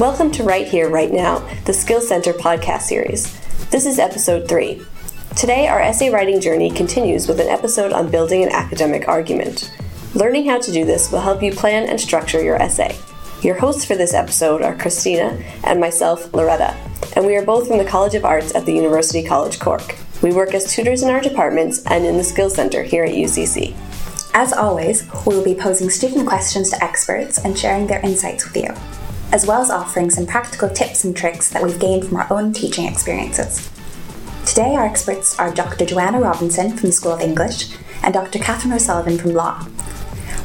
Welcome to Write Here, Write Now, the Skills Centre podcast series. This is episode 3. Today, our essay writing journey continues with an episode on building an academic argument. Learning how to do this will help you plan and structure your essay. Your hosts for this episode are Christina and myself, Loretta, and we are both from the College of Arts at the University College Cork. We work as tutors in our departments and in the Skills Centre here at UCC. As always, we will be posing student questions to experts and sharing their insights with you, as well as offering some practical tips and tricks that we've gained from our own teaching experiences. Today, our experts are Dr. Joanna Robinson from the School of English and Dr. Catherine O'Sullivan from Law.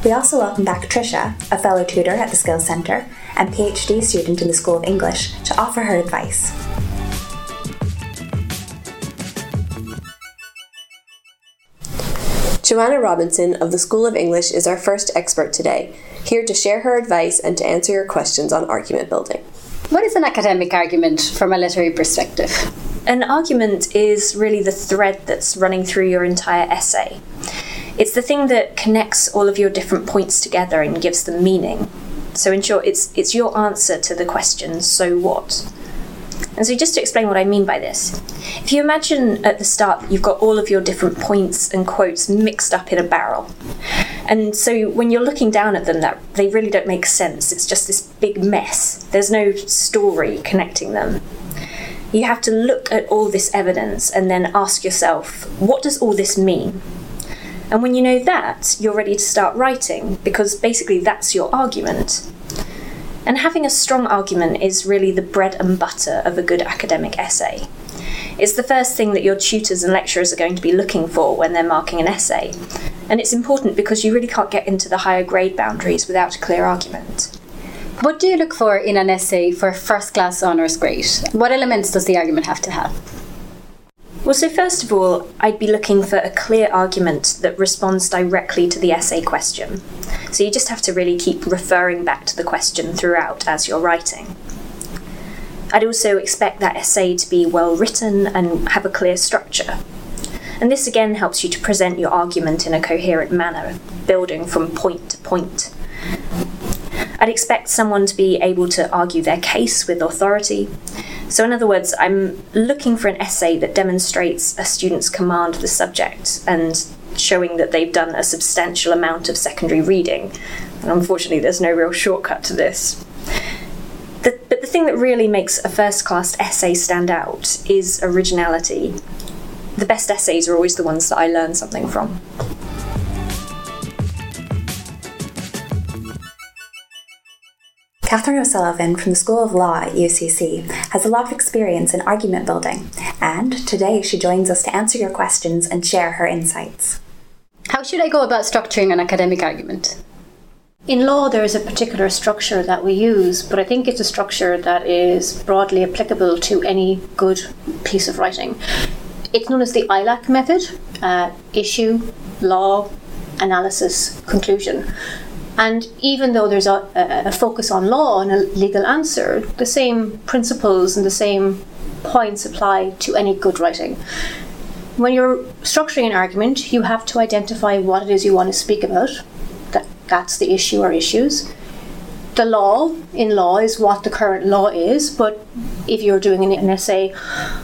We also welcome back Trisha, a fellow tutor at the Skills Centre and PhD student in the School of English, to offer her advice. Joanna Robinson of the School of English is our first expert today, here to share her advice and to answer your questions on argument building. What is an academic argument from a literary perspective? An argument is really the thread that's running through your entire essay. It's the thing that connects all of your different points together and gives them meaning. So in short, it's your answer to the question, so what? And so just to explain what I mean by this, if you imagine at the start that you've got all of your different points and quotes mixed up in a barrel, and so when you're looking down at them, that they really don't make sense. It's just this big mess. There's no story connecting them. You have to look at all this evidence and then ask yourself, what does all this mean? And when you know that, you're ready to start writing, because basically that's your argument. And having a strong argument is really the bread and butter of a good academic essay. It's the first thing that your tutors and lecturers are going to be looking for when they're marking an essay. And it's important because you really can't get into the higher grade boundaries without a clear argument. What do you look for in an essay for a first-class honours grade? What elements does the argument have to have? Well, so first of all, I'd be looking for a clear argument that responds directly to the essay question. So you just have to really keep referring back to the question throughout as you're writing. I'd also expect that essay to be well written and have a clear structure. And this again helps you to present your argument in a coherent manner, building from point to point. I'd expect someone to be able to argue their case with authority. So in other words, I'm looking for an essay that demonstrates a student's command of the subject and showing that they've done a substantial amount of secondary reading. And unfortunately, there's no real shortcut to this. But the thing that really makes a first-class essay stand out is originality. The best essays are always the ones that I learn something from. Catherine O'Sullivan from the School of Law at UCC has a lot of experience in argument building, and today she joins us to answer your questions and share her insights. How should I go about structuring an academic argument? In law, there is a particular structure that we use, but I think it's a structure that is broadly applicable to any good piece of writing. It's known as the ILAC method, issue, law, analysis, conclusion. And even though there's a focus on law and a legal answer, the same principles and the same points apply to any good writing. When you're structuring an argument, you have to identify what it is you want to speak about. That's the issue or issues. The law in law is what the current law is, but if you're doing an essay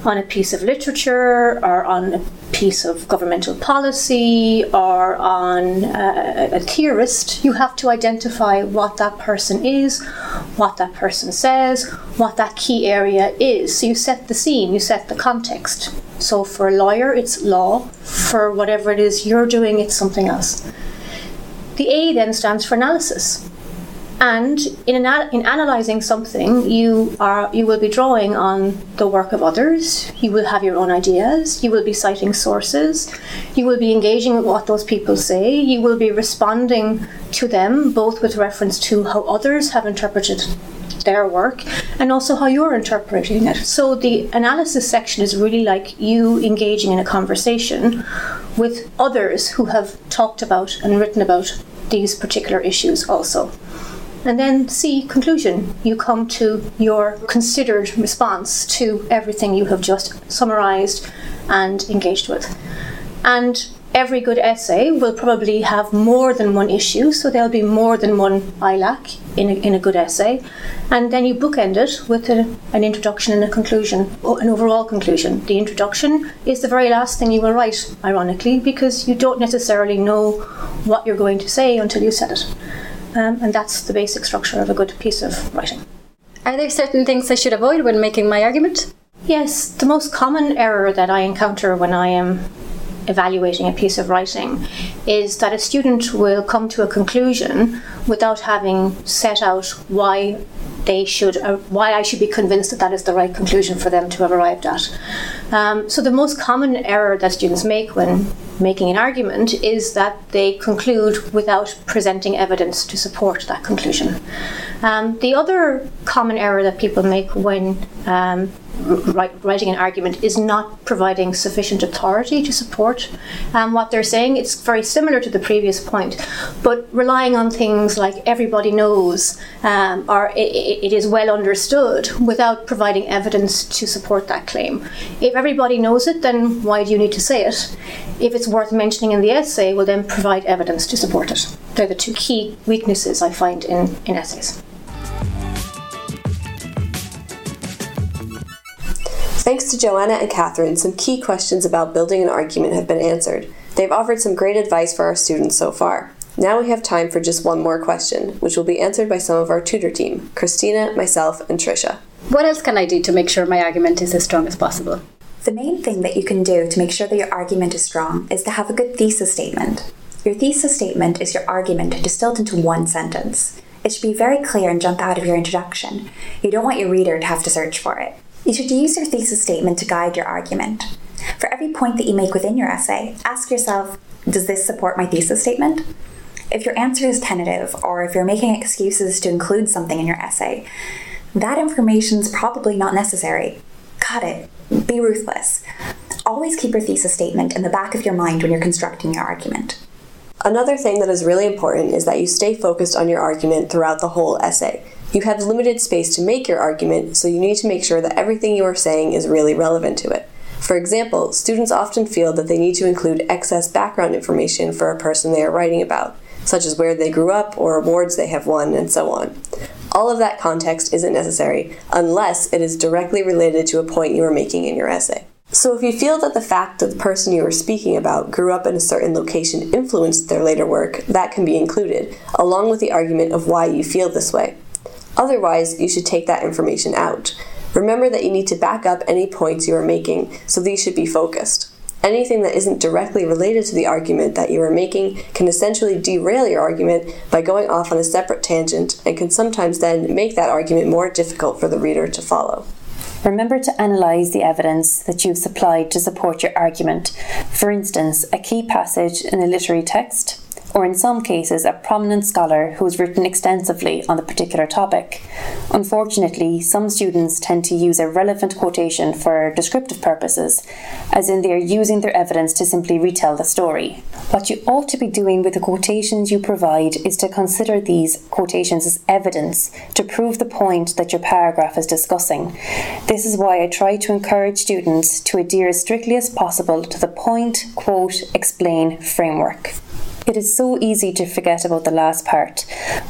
on a piece of literature or on a piece of governmental policy or on a theorist, you have to identify what that person is, what that person says, what that key area is. So you set the scene, you set the context. So for a lawyer, it's law. For whatever it is you're doing, it's something else. The A then stands for analysis. And in analysing something, you will be drawing on the work of others, you will have your own ideas, you will be citing sources, you will be engaging with what those people say, you will be responding to them, both with reference to how others have interpreted their work and also how you're interpreting it. So the analysis section is really like you engaging in a conversation with others who have talked about and written about these particular issues also. And then C, conclusion. You come to your considered response to everything you have just summarised and engaged with. And every good essay will probably have more than one issue, so there'll be more than one ILAC in a good essay. And then you bookend it with an introduction and a conclusion, an overall conclusion. The introduction is the very last thing you will write, ironically, because you don't necessarily know what you're going to say until you said it. And that's the basic structure of a good piece of writing. Are there certain things I should avoid when making my argument? Yes, the most common error that I encounter when I am evaluating a piece of writing is that a student will come to a conclusion without having set out why I should be convinced that that is the right conclusion for them to have arrived at. So the most common error that students make when making an argument is that they conclude without presenting evidence to support that conclusion. The other common error that people make when writing an argument is not providing sufficient authority to support what they're saying. It's very similar to the previous point, but relying on things like everybody knows or it is well understood without providing evidence to support that claim. If everybody knows it, then why do you need to say it? If it's worth mentioning in the essay, we'll then provide evidence to support it. They're the two key weaknesses I find in essays. Thanks to Joanna and Catherine, some key questions about building an argument have been answered. They've offered some great advice for our students so far. Now we have time for just one more question, which will be answered by some of our tutor team, Christina, myself, and Trisha. What else can I do to make sure my argument is as strong as possible? The main thing that you can do to make sure that your argument is strong is to have a good thesis statement. Your thesis statement is your argument distilled into one sentence. It should be very clear and jump out of your introduction. You don't want your reader to have to search for it. You should use your thesis statement to guide your argument. For every point that you make within your essay, ask yourself, does this support my thesis statement? If your answer is tentative, or if you're making excuses to include something in your essay, that information's probably not necessary. Cut it. Be ruthless. Always keep your thesis statement in the back of your mind when you're constructing your argument. Another thing that is really important is that you stay focused on your argument throughout the whole essay. You have limited space to make your argument, so you need to make sure that everything you are saying is really relevant to it. For example, students often feel that they need to include excess background information for a person they are writing about, such as where they grew up or awards they have won, and so on. All of that context isn't necessary, unless it is directly related to a point you are making in your essay. So if you feel that the fact that the person you are speaking about grew up in a certain location influenced their later work, that can be included, along with the argument of why you feel this way. Otherwise, you should take that information out. Remember that you need to back up any points you are making, so these should be focused. Anything that isn't directly related to the argument that you are making can essentially derail your argument by going off on a separate tangent and can sometimes then make that argument more difficult for the reader to follow. Remember to analyse the evidence that you've supplied to support your argument. For instance, a key passage in a literary text, or in some cases a prominent scholar who has written extensively on the particular topic. Unfortunately, some students tend to use a relevant quotation for descriptive purposes, as in they are using their evidence to simply retell the story. What you ought to be doing with the quotations you provide is to consider these quotations as evidence to prove the point that your paragraph is discussing. This is why I try to encourage students to adhere as strictly as possible to the point, quote, explain framework. It is so easy to forget about the last part,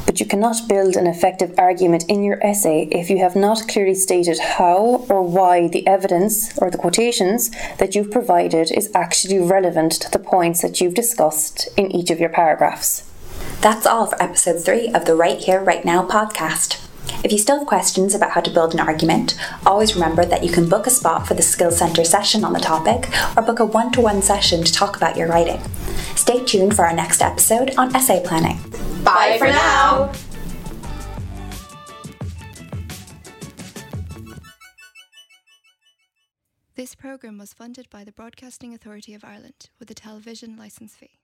but you cannot build an effective argument in your essay if you have not clearly stated how or why the evidence or the quotations that you've provided is actually relevant to the points that you've discussed in each of your paragraphs. That's all for episode 3 of the Write Here, Write Now podcast. If you still have questions about how to build an argument, always remember that you can book a spot for the Skills Centre session on the topic or book a one-to-one session to talk about your writing. Stay tuned for our next episode on essay planning. Bye for now! This programme was funded by the Broadcasting Authority of Ireland with a television licence fee.